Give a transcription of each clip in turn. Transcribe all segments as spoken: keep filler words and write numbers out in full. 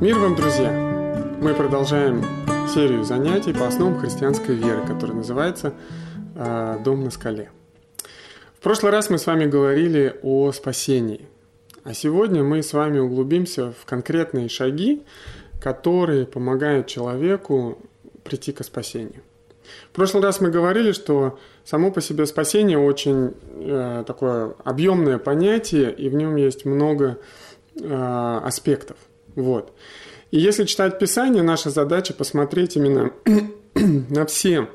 Мир вам, друзья! Мы продолжаем серию занятий по основам христианской веры, которая называется «Дом на скале». В прошлый раз мы с вами говорили о спасении, а сегодня мы с вами углубимся в конкретные шаги, которые помогают человеку прийти ко спасению. В прошлый раз мы говорили, что само по себе спасение очень э, такое объемное понятие, и в нем есть много э, аспектов. Вот. И если читать Писание, наша задача посмотреть именно на все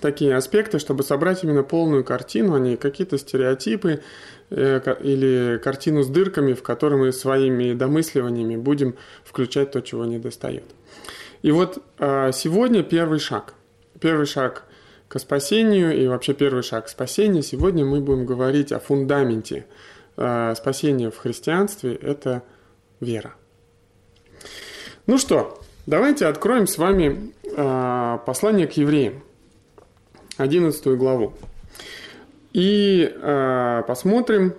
такие аспекты, чтобы собрать именно полную картину, а не какие-то стереотипы э, или картину с дырками, в которой мы своими домысливаниями будем включать то, чего не достает. И вот э, сегодня первый шаг. Первый шаг к спасению и вообще первый шаг к спасению. Сегодня мы будем говорить о фундаменте спасения в христианстве. Это вера. Ну что, давайте откроем с вами послание к Евреям, одиннадцатую главу. И посмотрим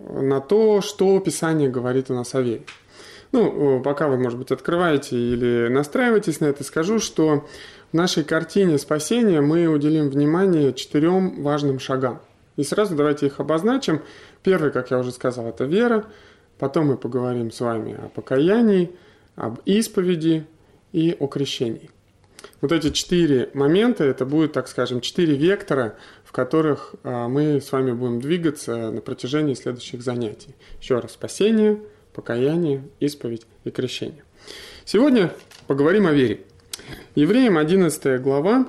на то, что Писание говорит у нас о вере. Ну, пока вы, может быть, открываете или настраиваетесь на это, скажу, что в нашей картине спасения мы уделим внимание четырем важным шагам. И сразу давайте их обозначим. Первый, как я уже сказал, это вера. Потом мы поговорим с вами о покаянии, об исповеди и о крещении. Вот эти четыре момента, это будет, так скажем, четыре вектора, в которых мы с вами будем двигаться на протяжении следующих занятий. Еще раз, спасение, покаяние, исповедь и крещение. Сегодня поговорим о вере. Евреям одиннадцатая глава.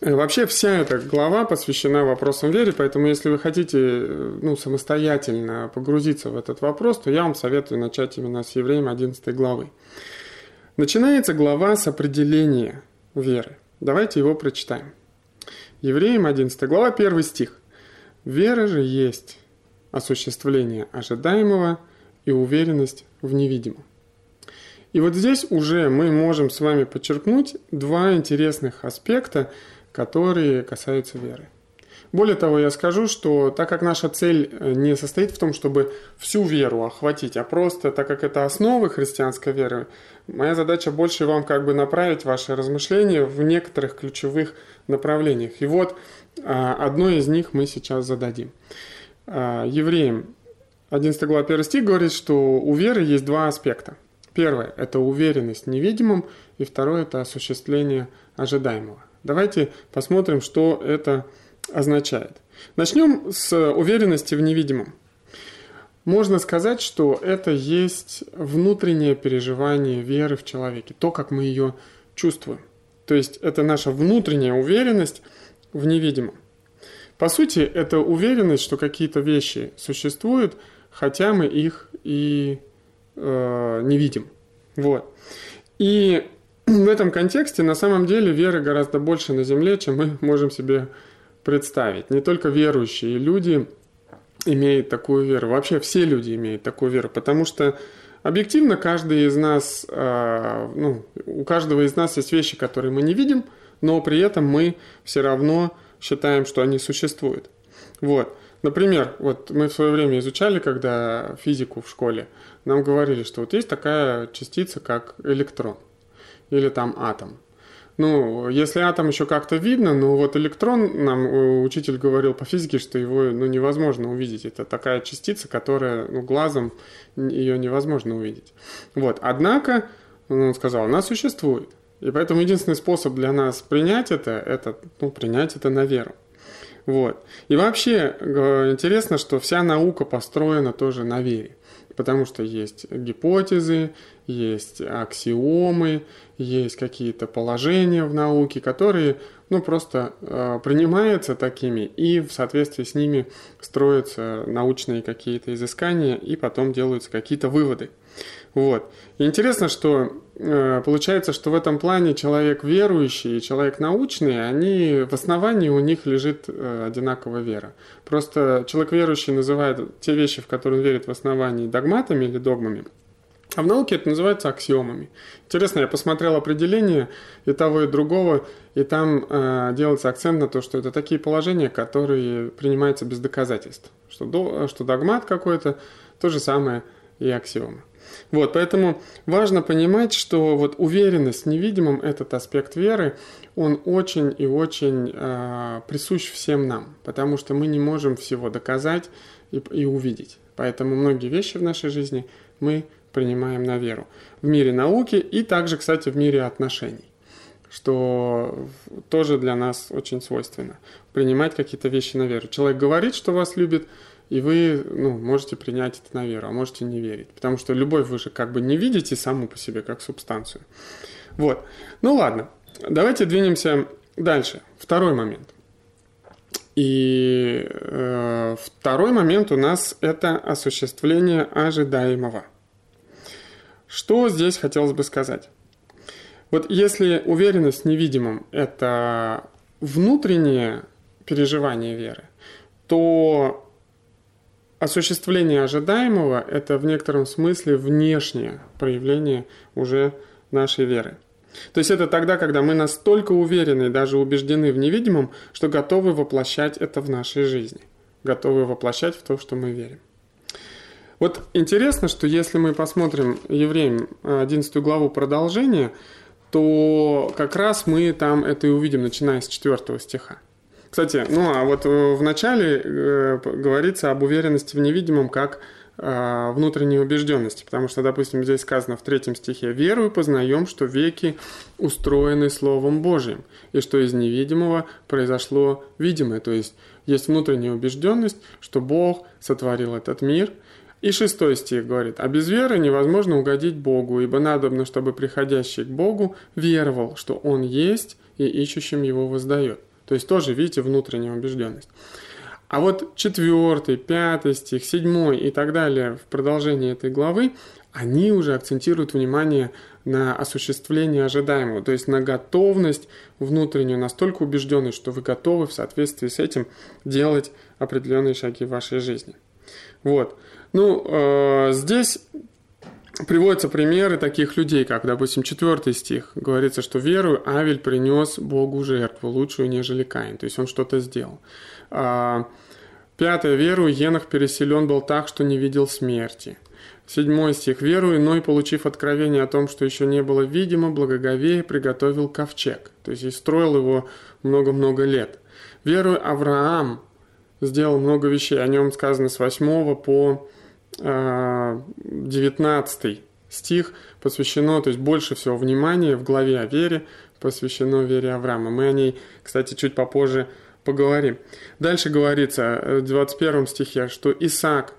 Вообще вся эта глава посвящена вопросам веры, поэтому если вы хотите ну, самостоятельно погрузиться в этот вопрос, то я вам советую начать именно с Евреям одиннадцатой главы. Начинается глава с определения веры. Давайте его прочитаем. Евреям одиннадцатая глава, первый стих. «Вера же есть осуществление ожидаемого и уверенность в невидимом». И вот здесь уже мы можем с вами подчеркнуть два интересных аспекта, которые касаются веры. Более того, я скажу, что так как наша цель не состоит в том, чтобы всю веру охватить, а просто, так как это основы христианской веры, моя задача больше вам как бы направить ваши размышления в некоторых ключевых направлениях. И вот одно из них мы сейчас зададим. Евреям одиннадцатая глава первый стих говорит, что у веры есть два аспекта. Первое – это уверенность в невидимом, и второе – это осуществление ожидаемого. Давайте посмотрим, что это означает. Начнем с уверенности в невидимом. Можно сказать, что это есть внутреннее переживание веры в человеке, то, как мы ее чувствуем. То есть это наша внутренняя уверенность в невидимом. По сути, это уверенность, что какие-то вещи существуют, хотя мы их и э, не видим. Вот. И в этом контексте на самом деле веры гораздо больше на земле, чем мы можем себе представить. Не только верующие люди имеют такую веру. Вообще все люди имеют такую веру, потому что объективно каждый из нас, э, ну, у каждого из нас есть вещи, которые мы не видим, но при этом мы все равно считаем, что они существуют. Вот. Например, вот мы в свое время изучали, когда физику в школе, нам говорили, что вот есть такая частица, как электрон или там атом. Ну, если атом еще как-то видно, но вот электрон, нам учитель говорил по физике, что его ну, невозможно увидеть. Это такая частица, которая ну, глазом ее невозможно увидеть. Вот. Однако, он сказал, она существует. И поэтому единственный способ для нас принять это, это ну, принять это на веру. Вот. И вообще интересно, что вся наука построена тоже на вере. Потому что есть гипотезы, есть аксиомы, есть какие-то положения в науке, которые ну, просто э, принимаются такими, и в соответствии с ними строятся научные какие-то изыскания, и потом делаются какие-то выводы. Вот. И интересно, что э, получается, что в этом плане человек верующий и человек научный, они в основании у них лежит э, одинаковая вера. Просто человек верующий называет те вещи, в которые он верит в основании, догматами или догмами, а в науке это называется аксиомами. Интересно, я посмотрел определение и того, и другого, и там э, делается акцент на то, что это такие положения, которые принимаются без доказательств, что, до, что догмат какой-то, то же самое и аксиомы. Вот, поэтому важно понимать, что вот уверенность в невидимом, этот аспект веры, он очень и очень э, присущ всем нам, потому что мы не можем всего доказать и, и увидеть. Поэтому многие вещи в нашей жизни мы принимаем на веру. В мире науки и также, кстати, в мире отношений, что тоже для нас очень свойственно. Принимать какие-то вещи на веру. Человек говорит, что вас любит, и вы ну, можете принять это на веру, а можете не верить. Потому что любовь вы же как бы не видите саму по себе, как субстанцию. Вот. Ну ладно, давайте двинемся дальше. Второй момент. И э, второй момент у нас – это осуществление ожидаемого. Что здесь хотелось бы сказать? Вот если уверенность в невидимом – это внутреннее переживание веры, то осуществление ожидаемого – это в некотором смысле внешнее проявление уже нашей веры. То есть это тогда, когда мы настолько уверены и даже убеждены в невидимом, что готовы воплощать это в нашей жизни, готовы воплощать в то, что мы верим. Вот интересно, что если мы посмотрим Евреям одиннадцатую главу продолжения, то как раз мы там это и увидим, начиная с четвёртого стиха. Кстати, ну а вот в начале э, говорится об уверенности в невидимом как э, внутренней убежденности, потому что, допустим, здесь сказано в третьем стихе: «Верую познаем, что веки устроены Словом Божиим, и что из невидимого произошло видимое». То есть есть внутренняя убежденность, что Бог сотворил этот мир. И шестой стих говорит: «А без веры невозможно угодить Богу, ибо надобно, чтобы приходящий к Богу веровал, что Он есть, и ищущим Его воздает». То есть тоже, видите, внутренняя убежденность. А вот четвертый, пятый стих, седьмой и так далее в продолжении этой главы, они уже акцентируют внимание на осуществление ожидаемого, то есть на готовность внутреннюю, настолько убежденность, что вы готовы в соответствии с этим делать определенные шаги в вашей жизни. Вот. Ну, э, здесь... Приводятся примеры таких людей, как, допустим, четвертый стих. Говорится, что верою Авель принес Богу жертву, лучшую, нежели Каин. То есть он что-то сделал. Пятое. Верою Енох переселен был так, что не видел смерти. Седьмой стих. Верою Ной, получив откровение о том, что еще не было видимо, благоговея приготовил ковчег. То есть и строил его много-много лет. Верою Авраам сделал много вещей. О нем сказано с восьмого по... девятнадцатый стих посвящено, то есть больше всего внимания в главе о вере посвящено вере Авраама. Мы о ней, кстати, чуть попозже поговорим. Дальше говорится в двадцать первом стихе, что Исаак,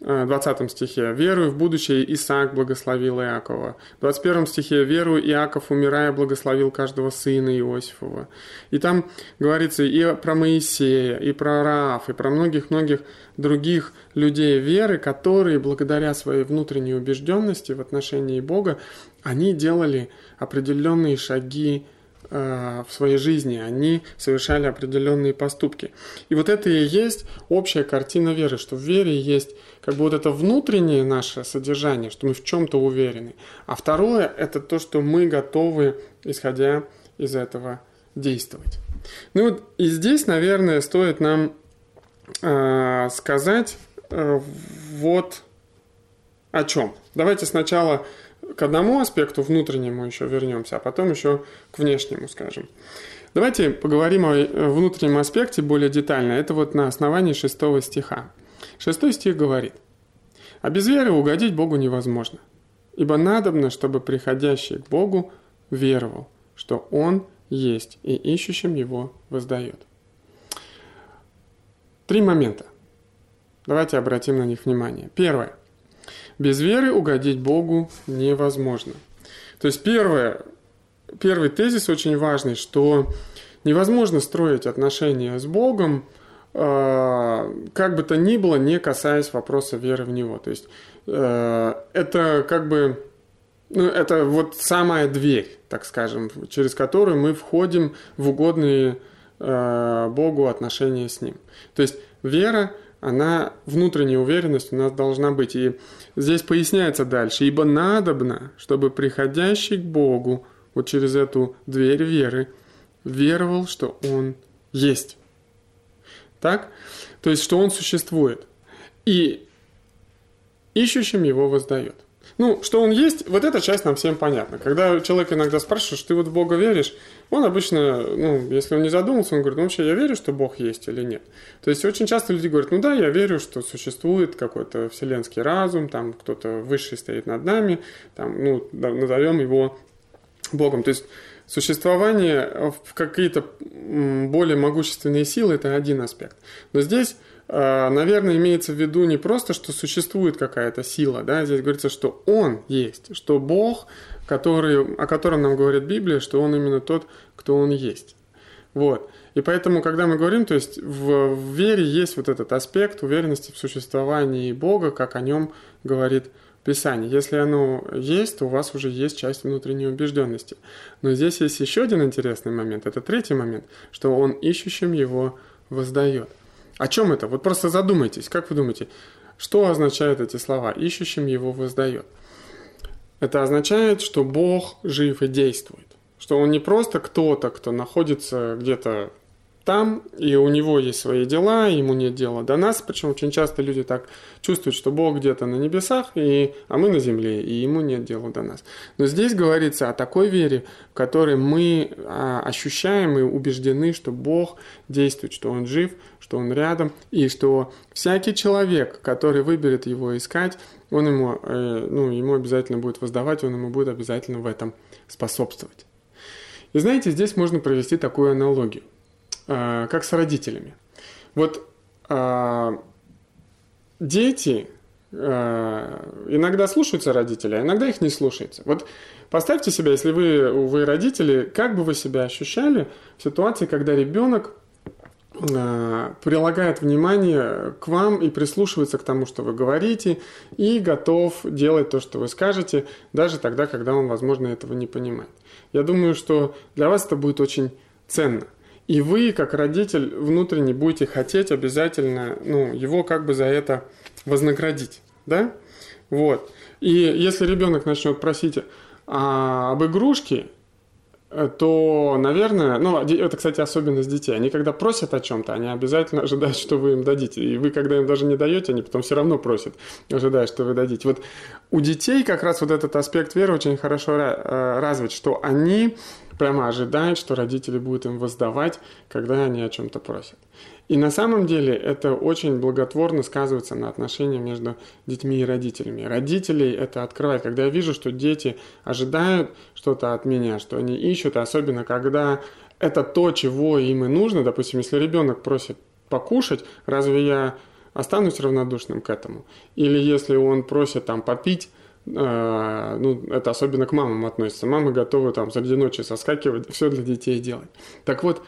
в двадцатом стихе, веруя в будущее, Исаак благословил Иакова. В двадцать первом стихе, веруя, Иаков, умирая, благословил каждого сына Иосифова. И там говорится и про Моисея, и про Раав, и про многих-многих других людей веры, которые благодаря своей внутренней убежденности в отношении Бога, они делали определенные шаги в своей жизни, они совершали определенные поступки. И вот это и есть общая картина веры, что в вере есть как бы вот это внутреннее наше содержание, что мы в чем-то уверены. А второе – это то, что мы готовы, исходя из этого, действовать. Ну вот и здесь, наверное, стоит нам э, сказать э, вот о чем. Давайте сначала к одному аспекту внутреннему еще вернемся, а потом еще к внешнему, скажем. Давайте поговорим о внутреннем аспекте более детально. Это вот на основании шестого стиха. Шестой стих говорит: «А без веры угодить Богу невозможно, ибо надобно, чтобы приходящий к Богу веровал, что Он есть, и ищущим Его воздает». Три момента. Давайте обратим на них внимание. Первое. Без веры угодить Богу невозможно. То есть первое, первый тезис очень важный, что невозможно строить отношения с Богом, э, как бы то ни было, не касаясь вопроса веры в Него. То есть э, это как бы, ну, это вот самая дверь, так скажем, через которую мы входим в угодные э, Богу отношения с Ним. То есть вера, она, внутренняя уверенность у нас должна быть. И здесь поясняется дальше. «Ибо надобно, чтобы приходящий к Богу, вот через эту дверь веры, веровал, что Он есть». Так? То есть, что Он существует. И ищущим Его воздает. Ну, что он есть, вот эта часть нам всем понятна. Когда человек иногда спрашиваешь, ты вот в Бога веришь, он обычно, ну, если он не задумался, он говорит, ну, вообще я верю, что Бог есть или нет. То есть очень часто люди говорят, ну да, я верю, что существует какой-то вселенский разум, там кто-то высший стоит над нами, там, ну, назовем его Богом. То есть существование в какие-то более могущественные силы – это один аспект. Но здесь... наверное, имеется в виду не просто, что существует какая-то сила, да, здесь говорится, что Он есть, что Бог, который, о котором нам говорит Библия, что Он именно тот, кто Он есть. Вот. И поэтому, когда мы говорим, то есть в, в вере есть вот этот аспект уверенности в существовании Бога, как о нем говорит Писание. Если оно есть, то у вас уже есть часть внутренней убежденности. Но здесь есть еще один интересный момент, это третий момент, что Он ищущим его воздает. О чем это? Вот просто задумайтесь, как вы думаете, что означают эти слова «ищущим его воздает»? Это означает, что Бог жив и действует, что Он не просто кто-то, кто находится где-то там, и у Него есть свои дела, Ему нет дела до нас, причем очень часто люди так чувствуют, что Бог где-то на небесах, и, а мы на земле, и Ему нет дела до нас. Но здесь говорится о такой вере, в которой мы ощущаем и убеждены, что Бог действует, что Он жив, что Он рядом, и что всякий человек, который выберет его искать, он ему, ну, ему обязательно будет воздавать, он ему будет обязательно в этом способствовать. И знаете, здесь можно провести такую аналогию, как с родителями. Вот дети иногда слушаются родителей, а иногда их не слушаются. Вот поставьте себя, если вы, вы родители, как бы вы себя ощущали в ситуации, когда ребенок прилагает внимание к вам и прислушивается к тому, что вы говорите, и готов делать то, что вы скажете, даже тогда, когда он, возможно, этого не понимает. Я думаю, что для вас это будет очень ценно. И вы, как родитель, внутренне будете хотеть обязательно, ну, его как бы за это вознаградить, да? Вот. И если ребенок начнет просить а, об игрушке, то, наверное, ну, это, кстати, особенность детей. Они, когда просят о чем-то, они обязательно ожидают, что вы им дадите. И вы, когда им даже не даете, они потом все равно просят, ожидая, что вы дадите. Вот у детей как раз вот этот аспект веры очень хорошо развит, что они прямо ожидают, что родители будут им воздавать, когда они о чем-то просят. И на самом деле это очень благотворно сказывается на отношениях между детьми и родителями. Родителей это открывает. Когда я вижу, что дети ожидают что-то от меня, что они ищут, особенно когда это то, чего им и нужно. Допустим, если ребенок просит покушать, разве я останусь равнодушным к этому? Или если он просит там попить, э, ну, это особенно к мамам относится. Мамы готовы там среди ночи соскакивать, все для детей делать. Так вот,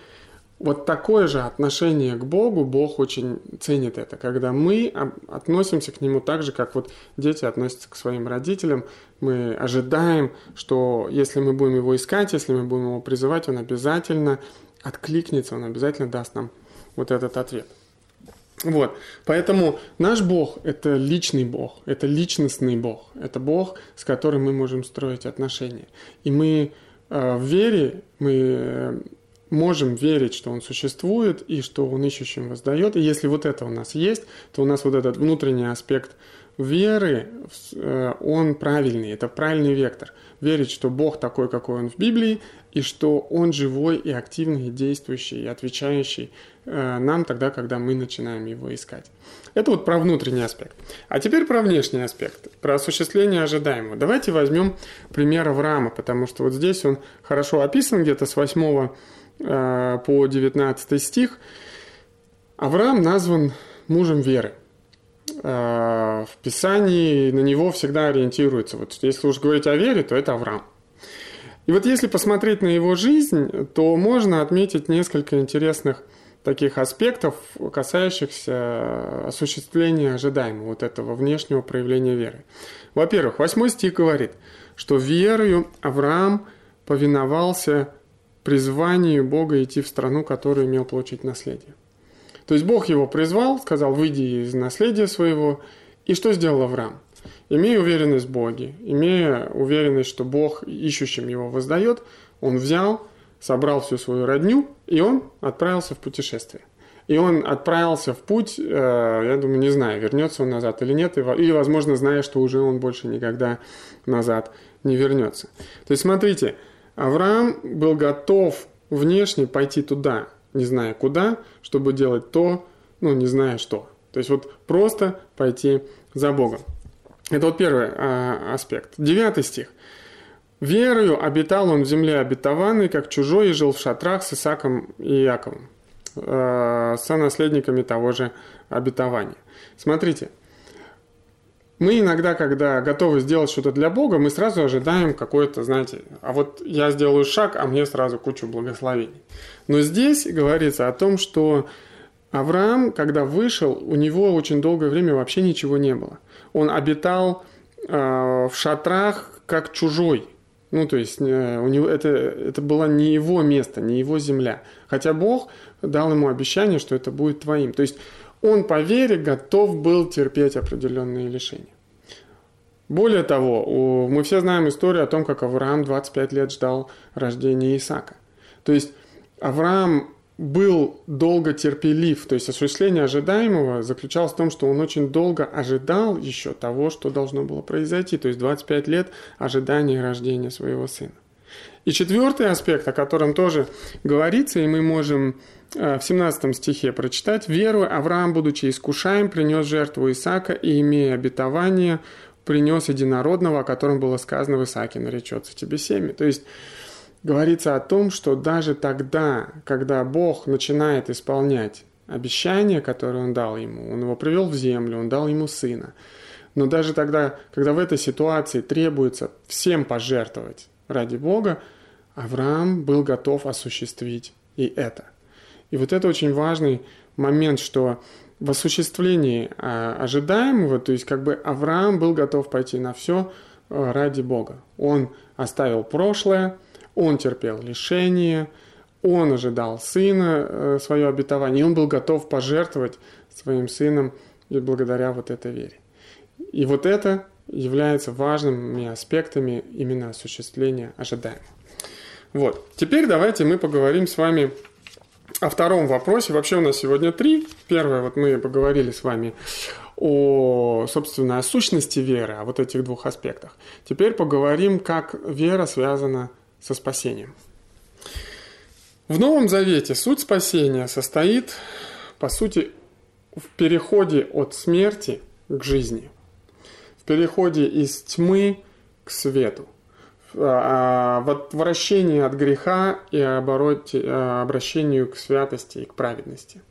Вот такое же отношение к Богу, Бог очень ценит это, когда мы относимся к Нему так же, как вот дети относятся к своим родителям. Мы ожидаем, что если мы будем Его искать, если мы будем Его призывать, Он обязательно откликнется, Он обязательно даст нам вот этот ответ. Вот, поэтому наш Бог – это личный Бог, это личностный Бог, это Бог, с которым мы можем строить отношения. И мы э, в вере, мы... можем верить, что Он существует и что Он ищущим воздает. И если вот это у нас есть, то у нас вот этот внутренний аспект веры, он правильный, это правильный вектор. Верить, что Бог такой, какой Он в Библии, и что Он живой и активный, и действующий, и отвечающий нам тогда, когда мы начинаем Его искать. Это вот про внутренний аспект. А теперь про внешний аспект, про осуществление ожидаемого. Давайте возьмем пример Авраама, потому что вот здесь он хорошо описан, где-то с восьмого по девятнадцатый стих. Авраам назван мужем веры. В Писании на него всегда ориентируется. Вот если уж говорить о вере, то это Авраам. И вот если посмотреть на его жизнь, то можно отметить несколько интересных таких аспектов, касающихся осуществления ожидаемого вот этого внешнего проявления веры. Во-первых, восьмой стих говорит, что верою Авраам повиновался призванию Бога идти в страну, которую имел получить наследие. То есть Бог его призвал, сказал, выйди из наследия своего. И что сделал Авраам? Имея уверенность в Боге, имея уверенность, что Бог ищущим его воздает, он взял, собрал всю свою родню, и он отправился в путешествие. И он отправился в путь, я думаю, не знаю, вернется он назад или нет, или, возможно, зная, что уже он больше никогда назад не вернется. То есть, смотрите, Авраам был готов внешне пойти туда, не зная куда, чтобы делать то, ну, не зная что. То есть, вот просто пойти за Богом. Это вот первый а, аспект. Девятый стих. «Верою обитал он в земле обетованной, как чужой, и жил в шатрах с Исааком и Иаковом, э, со наследниками того же обетования». Смотрите, мы иногда, когда готовы сделать что-то для Бога, мы сразу ожидаем какое-то, знаете, а вот я сделаю шаг, а мне сразу кучу благословений. Но здесь говорится о том, что Авраам, когда вышел, у него очень долгое время вообще ничего не было. Он обитал э, в шатрах как чужой. Ну, то есть, у него это, это было не его место, не его земля. Хотя Бог дал ему обещание, что это будет твоим. То есть, он по вере готов был терпеть определенные лишения. Более того, мы все знаем историю о том, как Авраам двадцать пять лет ждал рождения Исаака. То есть, Авраам был долго терпелив. То есть, осуществление ожидаемого заключалось в том, что он очень долго ожидал еще того, что должно было произойти. То есть, двадцать пять лет ожидания рождения своего сына. И четвертый аспект, о котором тоже говорится, и мы можем в семнадцатом стихе прочитать. «Веруя, Авраам, будучи искушаем, принес жертву Исаака и, имея обетование, принес единородного, о котором было сказано: в Исааке наречется тебе семя». То есть, говорится о том, что даже тогда, когда Бог начинает исполнять обещание, которое Он дал ему, Он его привел в землю, Он дал ему сына. Но даже тогда, когда в этой ситуации требуется всем пожертвовать ради Бога, Авраам был готов осуществить и это. И вот это очень важный момент, что в осуществлении ожидаемого, то есть как бы Авраам был готов пойти на все ради Бога. Он оставил прошлое, он терпел лишение, он ожидал сына, свое обетование, и он был готов пожертвовать своим сыном и благодаря вот этой вере. И вот это является важными аспектами именно осуществления ожидаемого. Вот. Теперь давайте мы поговорим с вами о втором вопросе. Вообще у нас сегодня три. Первое, вот мы поговорили с вами о, собственно, о сущности веры, о вот этих двух аспектах. Теперь поговорим, как вера связана со спасением. В Новом Завете суть спасения состоит, по сути, в переходе от смерти к жизни, в переходе из тьмы к свету, в отвращении от греха и обороте, обращению к святости и к праведности.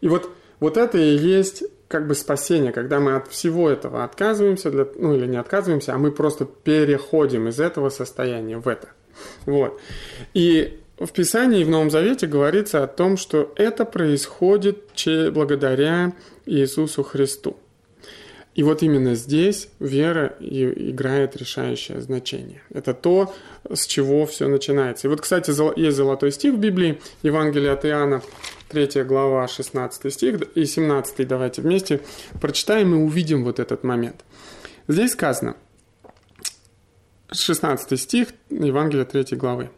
И вот, вот это и есть как бы спасение, когда мы от всего этого отказываемся, для, ну или не отказываемся, а мы просто переходим из этого состояния в это. Вот. И в Писании, в Новом Завете говорится о том, что это происходит благодаря Иисусу Христу. И вот именно здесь вера играет решающее значение. Это то, с чего все начинается. И вот, кстати, есть золотой стих в Библии, Евангелие от Иоанна, третья глава, шестнадцатый стих и семнадцатый. Давайте вместе прочитаем и увидим вот этот момент. Здесь сказано, шестнадцатый стих Евангелия третьей главы.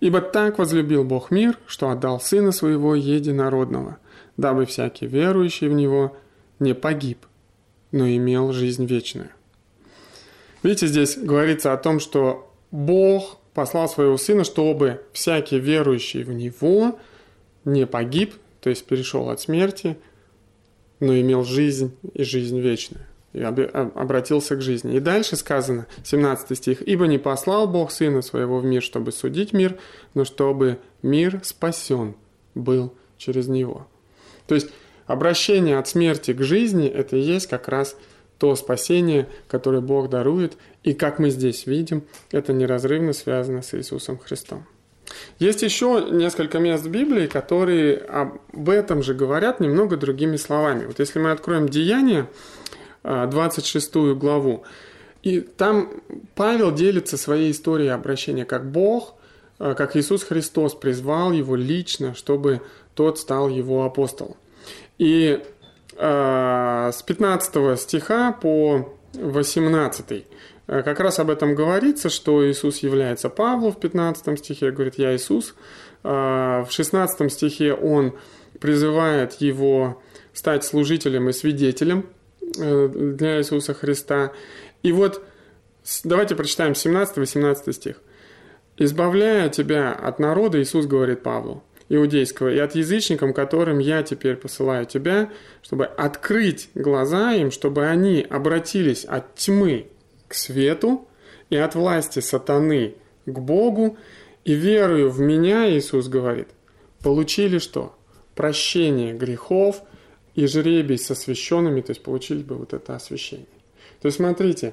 «Ибо так возлюбил Бог мир, что отдал Сына Своего Единородного, дабы всякий верующий в Него не погиб, но имел жизнь вечную». Видите, здесь говорится о том, что Бог послал Своего Сына, чтобы всякий верующий в Него не погиб, то есть перешел от смерти, но имел жизнь и жизнь вечную. И обратился к жизни. И дальше сказано, семнадцатый стих, «Ибо не послал Бог Сына Своего в мир, чтобы судить мир, но чтобы мир спасен был через Него». То есть обращение от смерти к жизни – это и есть как раз то спасение, которое Бог дарует. И как мы здесь видим, это неразрывно связано с Иисусом Христом. Есть еще несколько мест в Библии, которые об этом же говорят немного другими словами. Вот если мы откроем «Деяния», двадцать шестую главу. И там Павел делится своей историей обращения, как Бог, как Иисус Христос призвал его лично, чтобы тот стал его апостолом. И э, с пятнадцатого стиха по восемнадцатый как раз об этом говорится, что Иисус является Павлом в пятнадцатом стихе, говорит «Я Иисус». Э, в шестнадцатом стихе он призывает его стать служителем и свидетелем для Иисуса Христа. И вот давайте прочитаем семнадцатый-восемнадцатый стих. «Избавляя тебя от народа, Иисус говорит Павлу, иудейского, и от язычникам, которым я теперь посылаю тебя, чтобы открыть глаза им, чтобы они обратились от тьмы к свету и от власти сатаны к Богу, и верою в меня, Иисус говорит, получили что? Прощение грехов и жребий с освященными, то есть получили бы вот это освящение». То есть смотрите,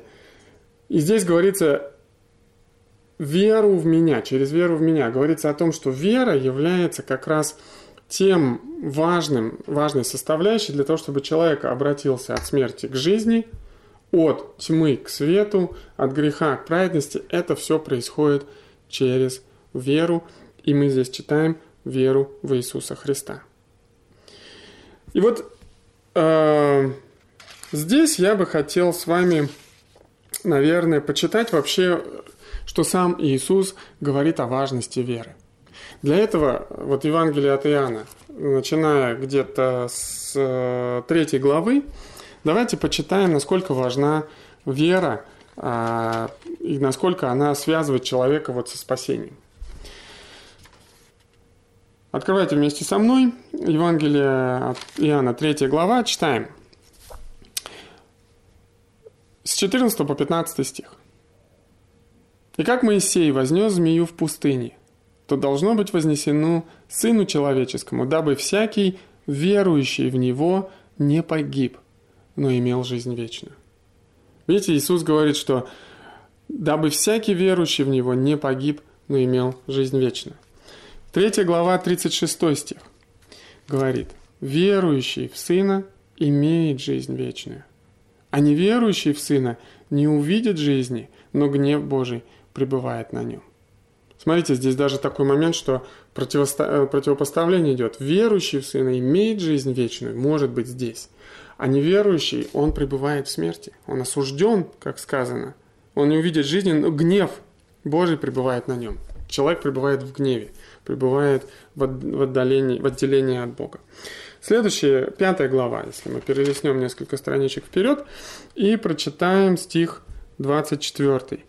и здесь говорится «веру в меня», через веру в меня. Говорится о том, что вера является как раз тем важным, важной составляющей для того, чтобы человек обратился от смерти к жизни, от тьмы к свету, от греха к праведности. Это все происходит через веру, и мы здесь читаем веру в Иисуса Христа. И вот э, здесь я бы хотел с вами, наверное, почитать вообще, что сам Иисус говорит о важности веры. Для этого вот Евангелие от Иоанна, начиная где-то с э, третьей главы, давайте почитаем, насколько важна вера э, и насколько она связывает человека вот со спасением. Открывайте вместе со мной Евангелие от Иоанна, третья глава, читаем. С четырнадцатого по пятнадцатый стих. «И как Моисей вознес змею в пустыне, то должно быть вознесено Сыну Человеческому, дабы всякий, верующий в Него, не погиб, но имел жизнь вечную». Видите, Иисус говорит, что «дабы всякий, верующий в Него, не погиб, но имел жизнь вечную». третья глава, тридцать шестой стих говорит: «Верующий в Сына имеет жизнь вечную, а неверующий в Сына не увидит жизни, но гнев Божий пребывает на нем». Смотрите, здесь даже такой момент, что противосто... противопоставление идет. Верующий в Сына имеет жизнь вечную, может быть здесь, а неверующий, он пребывает в смерти, он осужден, как сказано, он не увидит жизни, но гнев Божий пребывает на нем. Человек пребывает в гневе, пребывает в отдалении, в отделении от Бога. Следующая, пятая глава, если мы перелистнем несколько страничек вперед и прочитаем стих двадцать четвёртый.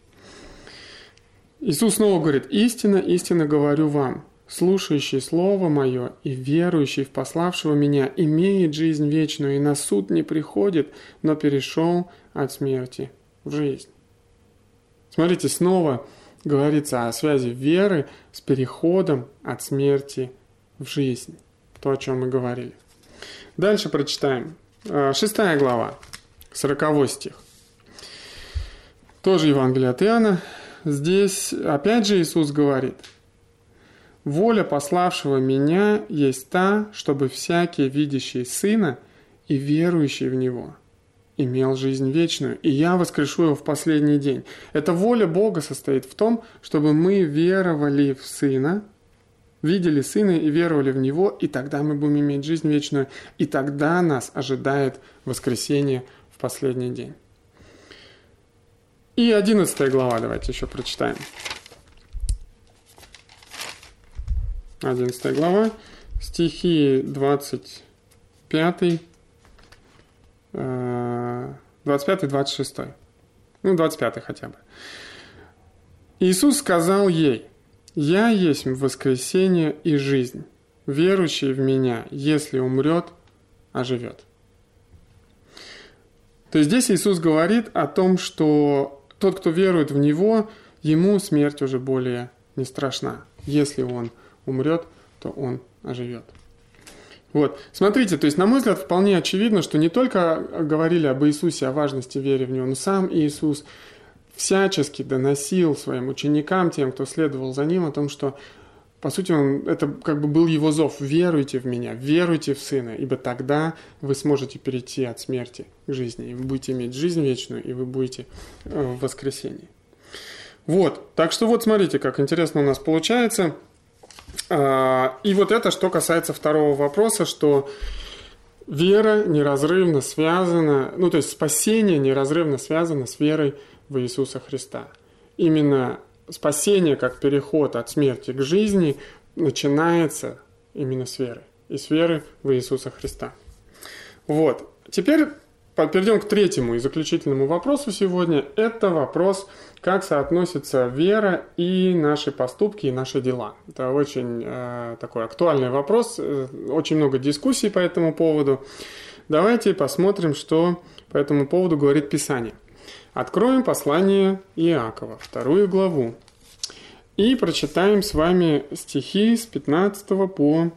Иисус снова говорит: «Истинно, истинно говорю вам, слушающий Слово Мое и верующий в пославшего Меня имеет жизнь вечную, и на суд не приходит, но перешел от смерти в жизнь». Смотрите, снова говорится о связи веры с переходом от смерти в жизнь. То, о чем мы говорили. Дальше прочитаем. Шестая глава, сороковой стих. Тоже Евангелие от Иоанна. Здесь опять же Иисус говорит: «Воля пославшего Меня есть та, чтобы всякий, видящий Сына и верующий в Него, имел жизнь вечную, и я воскрешу его в последний день». Эта воля Бога состоит в том, чтобы мы веровали в Сына, видели Сына и веровали в Него, и тогда мы будем иметь жизнь вечную, и тогда нас ожидает воскресение в последний день. И одиннадцатая глава, давайте еще прочитаем. одиннадцатая глава, стихи двадцать пятый, двадцать пятый, двадцать шестой. Ну, двадцать пятый хотя бы. «Иисус сказал ей: Я есть воскресение и жизнь. Верующий в Меня, если умрет, оживет». То есть здесь Иисус говорит о том, что тот, кто верует в Него, ему смерть уже более не страшна. Если он умрет, то он оживет. Вот. Смотрите, то есть, на мой взгляд, вполне очевидно, что не только говорили об Иисусе, о важности веры в Него, но сам Иисус всячески доносил своим ученикам, тем, кто следовал за Ним, о том, что, по сути, он, это как бы был Его зов: «Веруйте в Меня, веруйте в Сына, ибо тогда вы сможете перейти от смерти к жизни, и вы будете иметь жизнь вечную, и вы будете в воскресении». Вот, так что вот смотрите, как интересно у нас получается. И вот это, что касается второго вопроса, что вера неразрывно связана, ну то есть спасение неразрывно связано с верой в Иисуса Христа. Именно спасение, как переход от смерти к жизни, начинается именно с веры. из веры в Иисуса Христа. Вот. Теперь перейдем к третьему и заключительному вопросу сегодня. Это вопрос, как соотносится вера и наши поступки, и наши дела. Это очень э, такой актуальный вопрос. Очень много дискуссий по этому поводу. Давайте посмотрим, что по этому поводу говорит Писание. Откроем послание Иакова, вторую главу. И прочитаем с вами стихи с пятнадцатого по...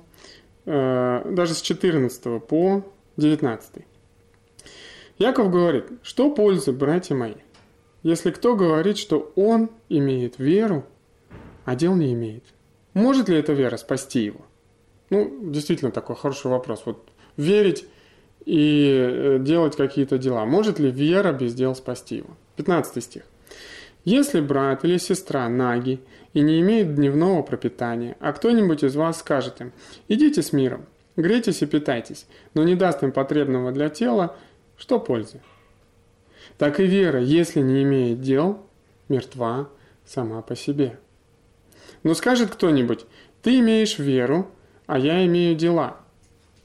Э, даже с четырнадцатого по девятнадцатый. Иаков говорит: «Что пользы, братья мои, если кто говорит, что он имеет веру, а дел не имеет? Может ли эта вера спасти его?» Ну, действительно, такой хороший вопрос. Вот верить и делать какие-то дела. Может ли вера без дел спасти его? пятнадцатый стих. «Если брат или сестра наги и не имеет дневного пропитания, а кто-нибудь из вас скажет им: идите с миром, грейтесь и питайтесь, но не даст им потребного для тела, что пользы? Так и вера, если не имеет дел, мертва сама по себе. Но скажет кто-нибудь: ты имеешь веру, а я имею дела.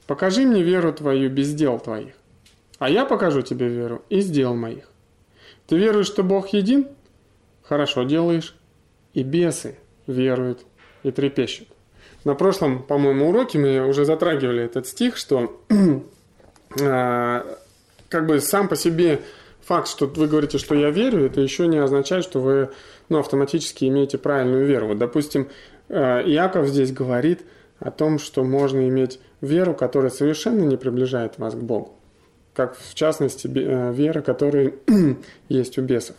Покажи мне веру твою без дел твоих, а я покажу тебе веру из дел моих. Ты веруешь, что Бог един? Хорошо делаешь. И бесы веруют и трепещут». На прошлом, по-моему, уроке мы уже затрагивали этот стих, что э, как бы сам по себе факт, что вы говорите, что я верю, это еще не означает, что вы ну, автоматически имеете правильную веру. Вот, допустим, э, Иаков здесь говорит о том, что можно иметь веру, которая совершенно не приближает вас к Богу, как в частности э, вера, которая есть у бесов.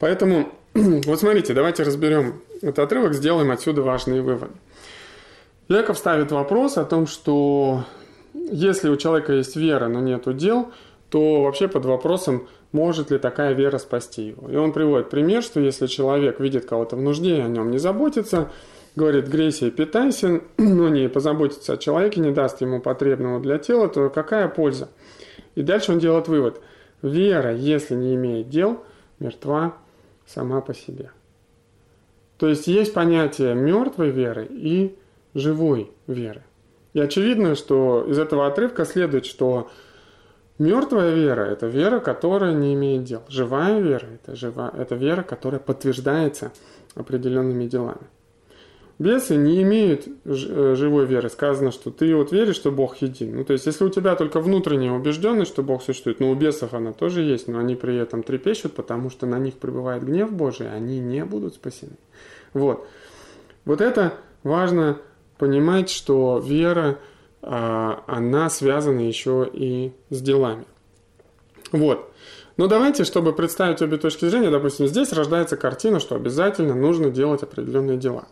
Поэтому, вот смотрите, давайте разберем этот отрывок, сделаем отсюда важные выводы. Иаков ставит вопрос о том, что если у человека есть вера, но нету дел, то вообще под вопросом, может ли такая вера спасти его. И он приводит пример, что если человек видит кого-то в нужде и о нем не заботится, говорит: грейся и питайся, но не позаботится о человеке, не даст ему потребного для тела, то какая польза? И дальше он делает вывод: вера, если не имеет дел, мертва сама по себе. То есть есть понятие мертвой веры и живой веры. И очевидно, что из этого отрывка следует, что мертвая вера – это вера, которая не имеет дел. Живая вера – это, жива, это вера, которая подтверждается определенными делами. Бесы не имеют живой веры. Сказано, что ты вот веришь, что Бог един. Ну, то есть, если у тебя только внутренняя убежденность, что Бог существует, ну, у бесов она тоже есть, но они при этом трепещут, потому что на них пребывает гнев Божий, они не будут спасены. Вот. Вот это важно понимать, что вера, она связана еще и с делами. Вот. Но давайте, чтобы представить обе точки зрения, допустим, здесь рождается картина, что обязательно нужно делать определенные дела.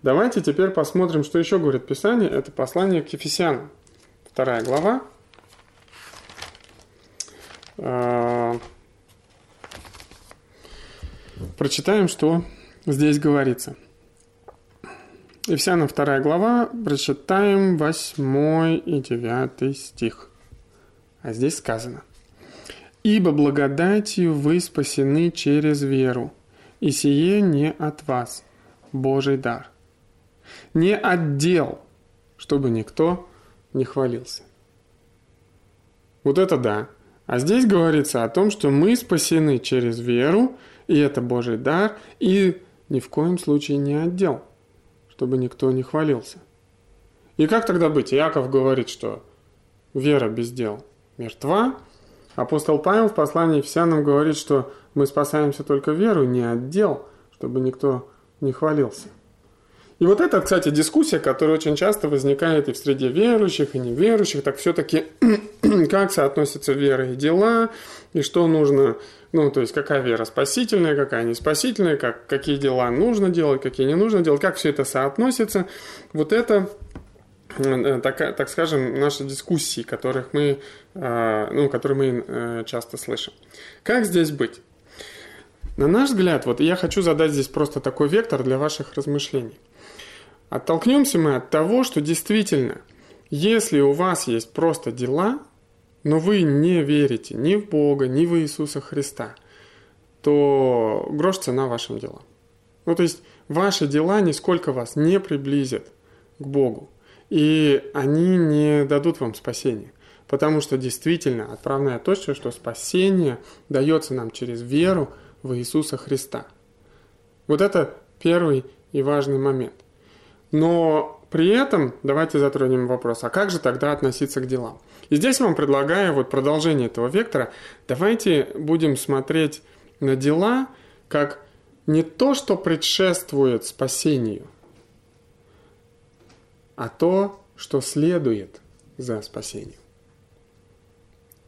Давайте теперь посмотрим, что еще говорит Писание. Это послание к Ефесянам, вторая глава. Прочитаем, что здесь говорится. Ефесянам вторая глава, прочитаем восьмой и девятый стих. А здесь сказано: «Ибо благодатью вы спасены через веру, и сие не от вас, Божий дар. Не от дел, чтобы никто не хвалился». Вот это да. А здесь говорится о том, что мы спасены через веру, и это Божий дар, и ни в коем случае не от дел, чтобы никто не хвалился. И как тогда быть? Иаков говорит, что вера без дел мертва. Апостол Павел в послании Ефесянам говорит, что мы спасаемся только веру, не от дел, чтобы никто не хвалился. И вот это, кстати, дискуссия, которая очень часто возникает и в среде верующих, и неверующих. Так все-таки как соотносятся вера и дела, и что нужно, ну, то есть какая вера спасительная, какая не спасительная, как, какие дела нужно делать, какие не нужно делать, как все это соотносится. Вот это, так, так скажем, наши дискуссии, которых мы, ну, которые мы часто слышим. Как здесь быть? На наш взгляд, вот я хочу задать здесь просто такой вектор для ваших размышлений. Оттолкнемся мы от того, что действительно, если у вас есть просто дела, но вы не верите ни в Бога, ни в Иисуса Христа, то грош цена вашим делам. Ну, то есть ваши дела нисколько вас не приблизят к Богу. и они не дадут вам спасения. Потому что действительно отправная точка, что спасение дается нам через веру в Иисуса Христа. Вот это первый и важный момент. Но при этом давайте затронем вопрос, а как же тогда относиться к делам? И здесь вам предлагаю вот продолжение этого вектора. Давайте будем смотреть на дела как не то, что предшествует спасению, а то, что следует за спасением.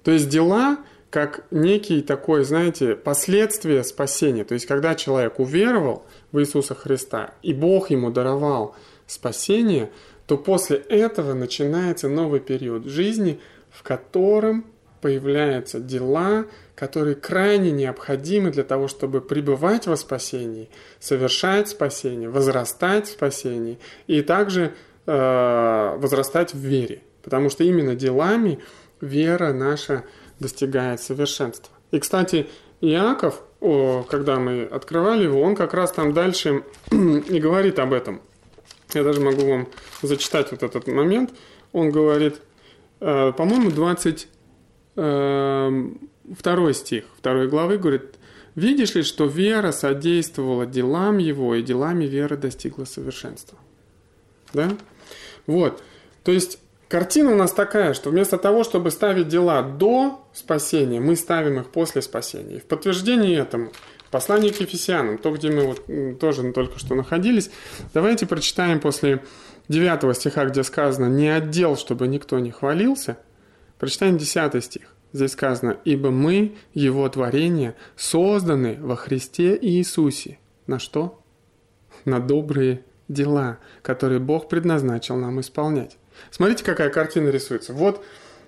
То есть дела как некий такой, знаете, последствие спасения. То есть когда человек уверовал в Иисуса Христа и Бог ему даровал спасение, то после этого начинается новый период жизни, в котором появляются дела, которые крайне необходимы для того, чтобы пребывать во спасении, совершать спасение, возрастать в спасении и также э, возрастать в вере. Потому что именно делами вера наша достигает совершенства. И, кстати, Иаков, о, когда мы открывали его, он как раз там дальше и говорит об этом. Я даже могу вам зачитать вот этот момент. Он говорит, э, по-моему, двадцать второй стих второй главы, говорит: «Видишь ли, что вера содействовала делам его, и делами вера достигла совершенства». Да? Вот. То есть картина у нас такая, что вместо того, чтобы ставить дела до спасения, мы ставим их после спасения. И в подтверждение этому, послание к Ефесянам, то, где мы вот тоже только что находились, давайте прочитаем после девятого стиха, где сказано «не отдел, чтобы никто не хвалился». Прочитаем десятый стих. Здесь сказано «ибо мы, Его творение, созданы во Христе Иисусе». На что? На добрые дела, которые Бог предназначил нам исполнять. Смотрите, какая картина рисуется. Вот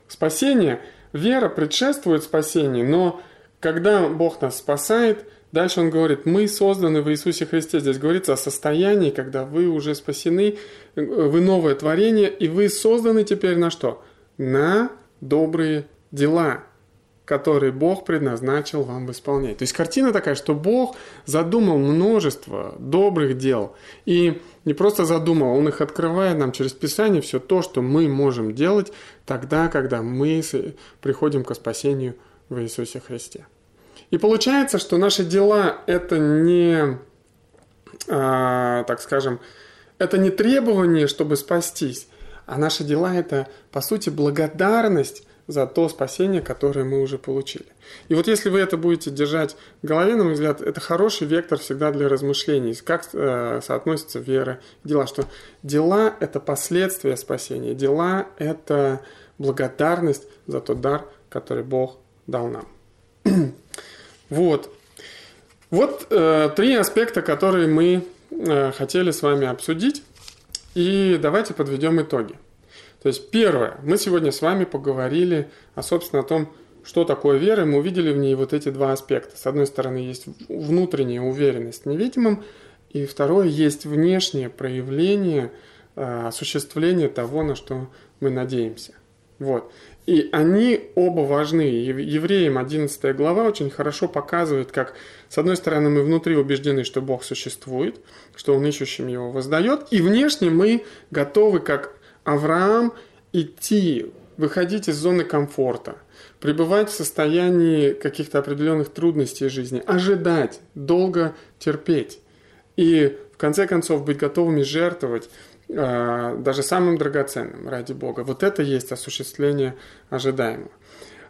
спасение, вера предшествует спасению, но когда Бог нас спасает, дальше Он говорит, мы созданы в Иисусе Христе. Здесь говорится о состоянии, когда вы уже спасены, вы новое творение, и вы созданы теперь на что? На добрые дела, которые Бог предназначил вам исполнять. То есть картина такая, что Бог задумал множество добрых дел. И не просто задумал, Он их открывает нам через Писание, все то, что мы можем делать тогда, когда мы приходим ко спасению в Иисусе Христе. И получается, что наши дела – это не, а, так скажем, это не требование, чтобы спастись, а наши дела – это, по сути, благодарность за то спасение, которое мы уже получили. И вот если вы это будете держать в голове, на мой взгляд, это хороший вектор всегда для размышлений, как э, соотносятся вера и дела, что дела – это последствия спасения, дела – это благодарность за тот дар, который Бог дал нам. Вот, вот э, три аспекта, которые мы э, хотели с вами обсудить, и давайте подведем итоги. То есть первое, мы сегодня с вами поговорили о, собственно, о том, что такое вера, и мы увидели в ней вот эти два аспекта. С одной стороны, есть внутренняя уверенность в невидимом, и второе, есть внешнее проявление, э, осуществление того, на что мы надеемся. Вот. И они оба важны. Евреям одиннадцатая глава очень хорошо показывает, как, с одной стороны, мы внутри убеждены, что Бог существует, что Он ищущим Его воздает, и внешне мы готовы, как Авраам, идти, выходить из зоны комфорта, пребывать в состоянии каких-то определенных трудностей жизни, ожидать, долго терпеть и, в конце концов, быть готовыми жертвовать э, даже самым драгоценным ради Бога. Вот это есть осуществление ожидаемого.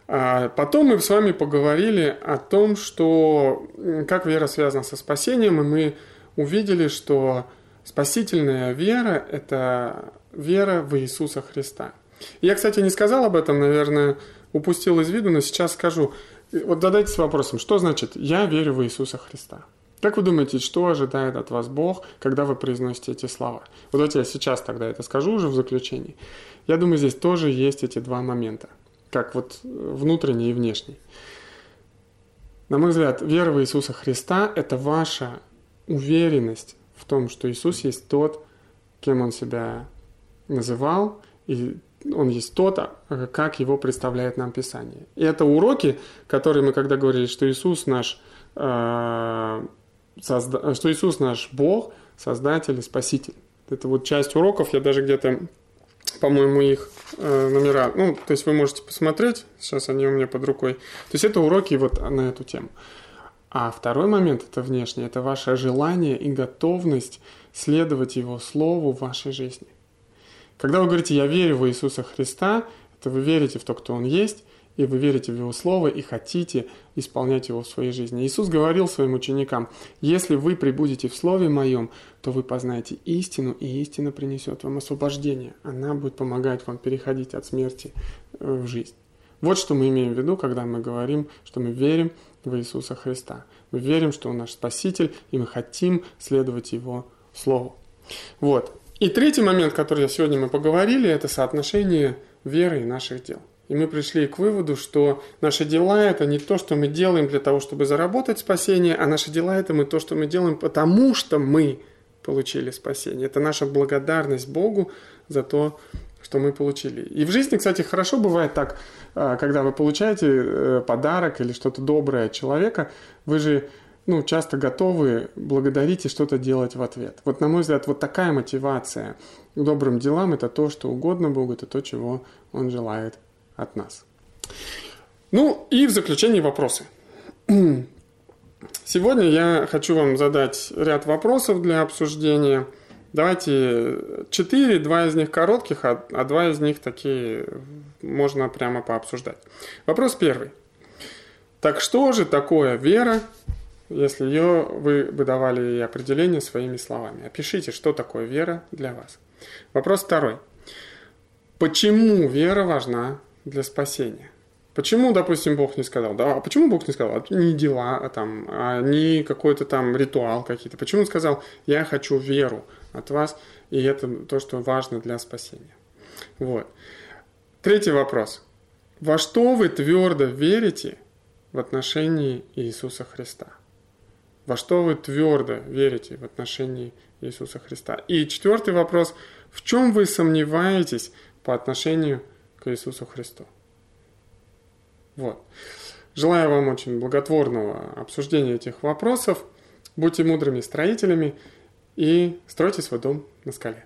А потом мы с вами поговорили о том, что, как вера связана со спасением, и мы увидели, что спасительная вера – это вера в Иисуса Христа. Я, кстати, не сказал об этом, наверное, упустил из виду, но сейчас скажу. Вот задайтесь вопросом, что значит «я верю в Иисуса Христа»? Как вы думаете, что ожидает от вас Бог, когда вы произносите эти слова? Вот давайте я сейчас тогда это скажу уже в заключении. Я думаю, здесь тоже есть эти два момента, как вот внутренний и внешний. На мой взгляд, вера в Иисуса Христа – это ваша уверенность в том, что Иисус есть тот, кем Он себя называл, и Он есть тот, как Его представляет нам Писание. И это уроки, которые мы когда говорили, что Иисус наш, э, созда... что Иисус наш Бог, Создатель и Спаситель. Это вот часть уроков, я даже где-то по-моему, их э, номера. Ну, то есть вы можете посмотреть, сейчас они у меня под рукой. То есть это уроки вот на эту тему. А второй момент, это внешний, это ваше желание и готовность следовать Его Слову в вашей жизни. Когда вы говорите «Я верю в Иисуса Христа», это вы верите в то, кто Он есть, и вы верите в Его Слово, и хотите исполнять Его в своей жизни. Иисус говорил Своим ученикам: «Если вы пребудете в Слове Моем, то вы познаете истину, и истина принесет вам освобождение. Она будет помогать вам переходить от смерти в жизнь». Вот что мы имеем в виду, когда мы говорим, что мы верим в Иисуса Христа. Мы верим, что Он наш Спаситель, и мы хотим следовать Его Слову. Вот. И третий момент, который сегодня мы поговорили, это соотношение веры и наших дел. И мы пришли к выводу, что наши дела – это не то, что мы делаем для того, чтобы заработать спасение, а наши дела – это мы то, что мы делаем, потому что мы получили спасение. Это наша благодарность Богу за то, что мы получили. И в жизни, кстати, хорошо бывает так, когда вы получаете подарок или что-то доброе от человека, вы же ну, часто готовы благодарить и что-то делать в ответ. Вот, на мой взгляд, вот такая мотивация к добрым делам – это то, что угодно Богу, это то, чего Он желает от нас. Ну и в заключение вопросы. Сегодня я хочу вам задать ряд вопросов для обсуждения. Давайте четыре, два из них коротких, а, а два из них такие можно прямо пообсуждать. Вопрос первый. Так что же такое вера, если ее вы бы давали определение своими словами? Опишите, что такое вера для вас. Вопрос второй. Почему вера важна для спасения? Почему, допустим, Бог не сказал? Да, а почему Бог не сказал? Не дела, а, там, а не какой-то там ритуал какие-то. Почему Он сказал: «Я хочу веру от вас», и это то, что важно для спасения? Вот. Третий вопрос. Во что вы твердо верите в отношении Иисуса Христа? Во что вы твердо верите в отношении Иисуса Христа? И четвертый вопрос. В чем вы сомневаетесь по отношению к Иисусу Христу? Вот. Желаю вам очень благотворного обсуждения этих вопросов. Будьте мудрыми строителями и стройте свой дом на скале.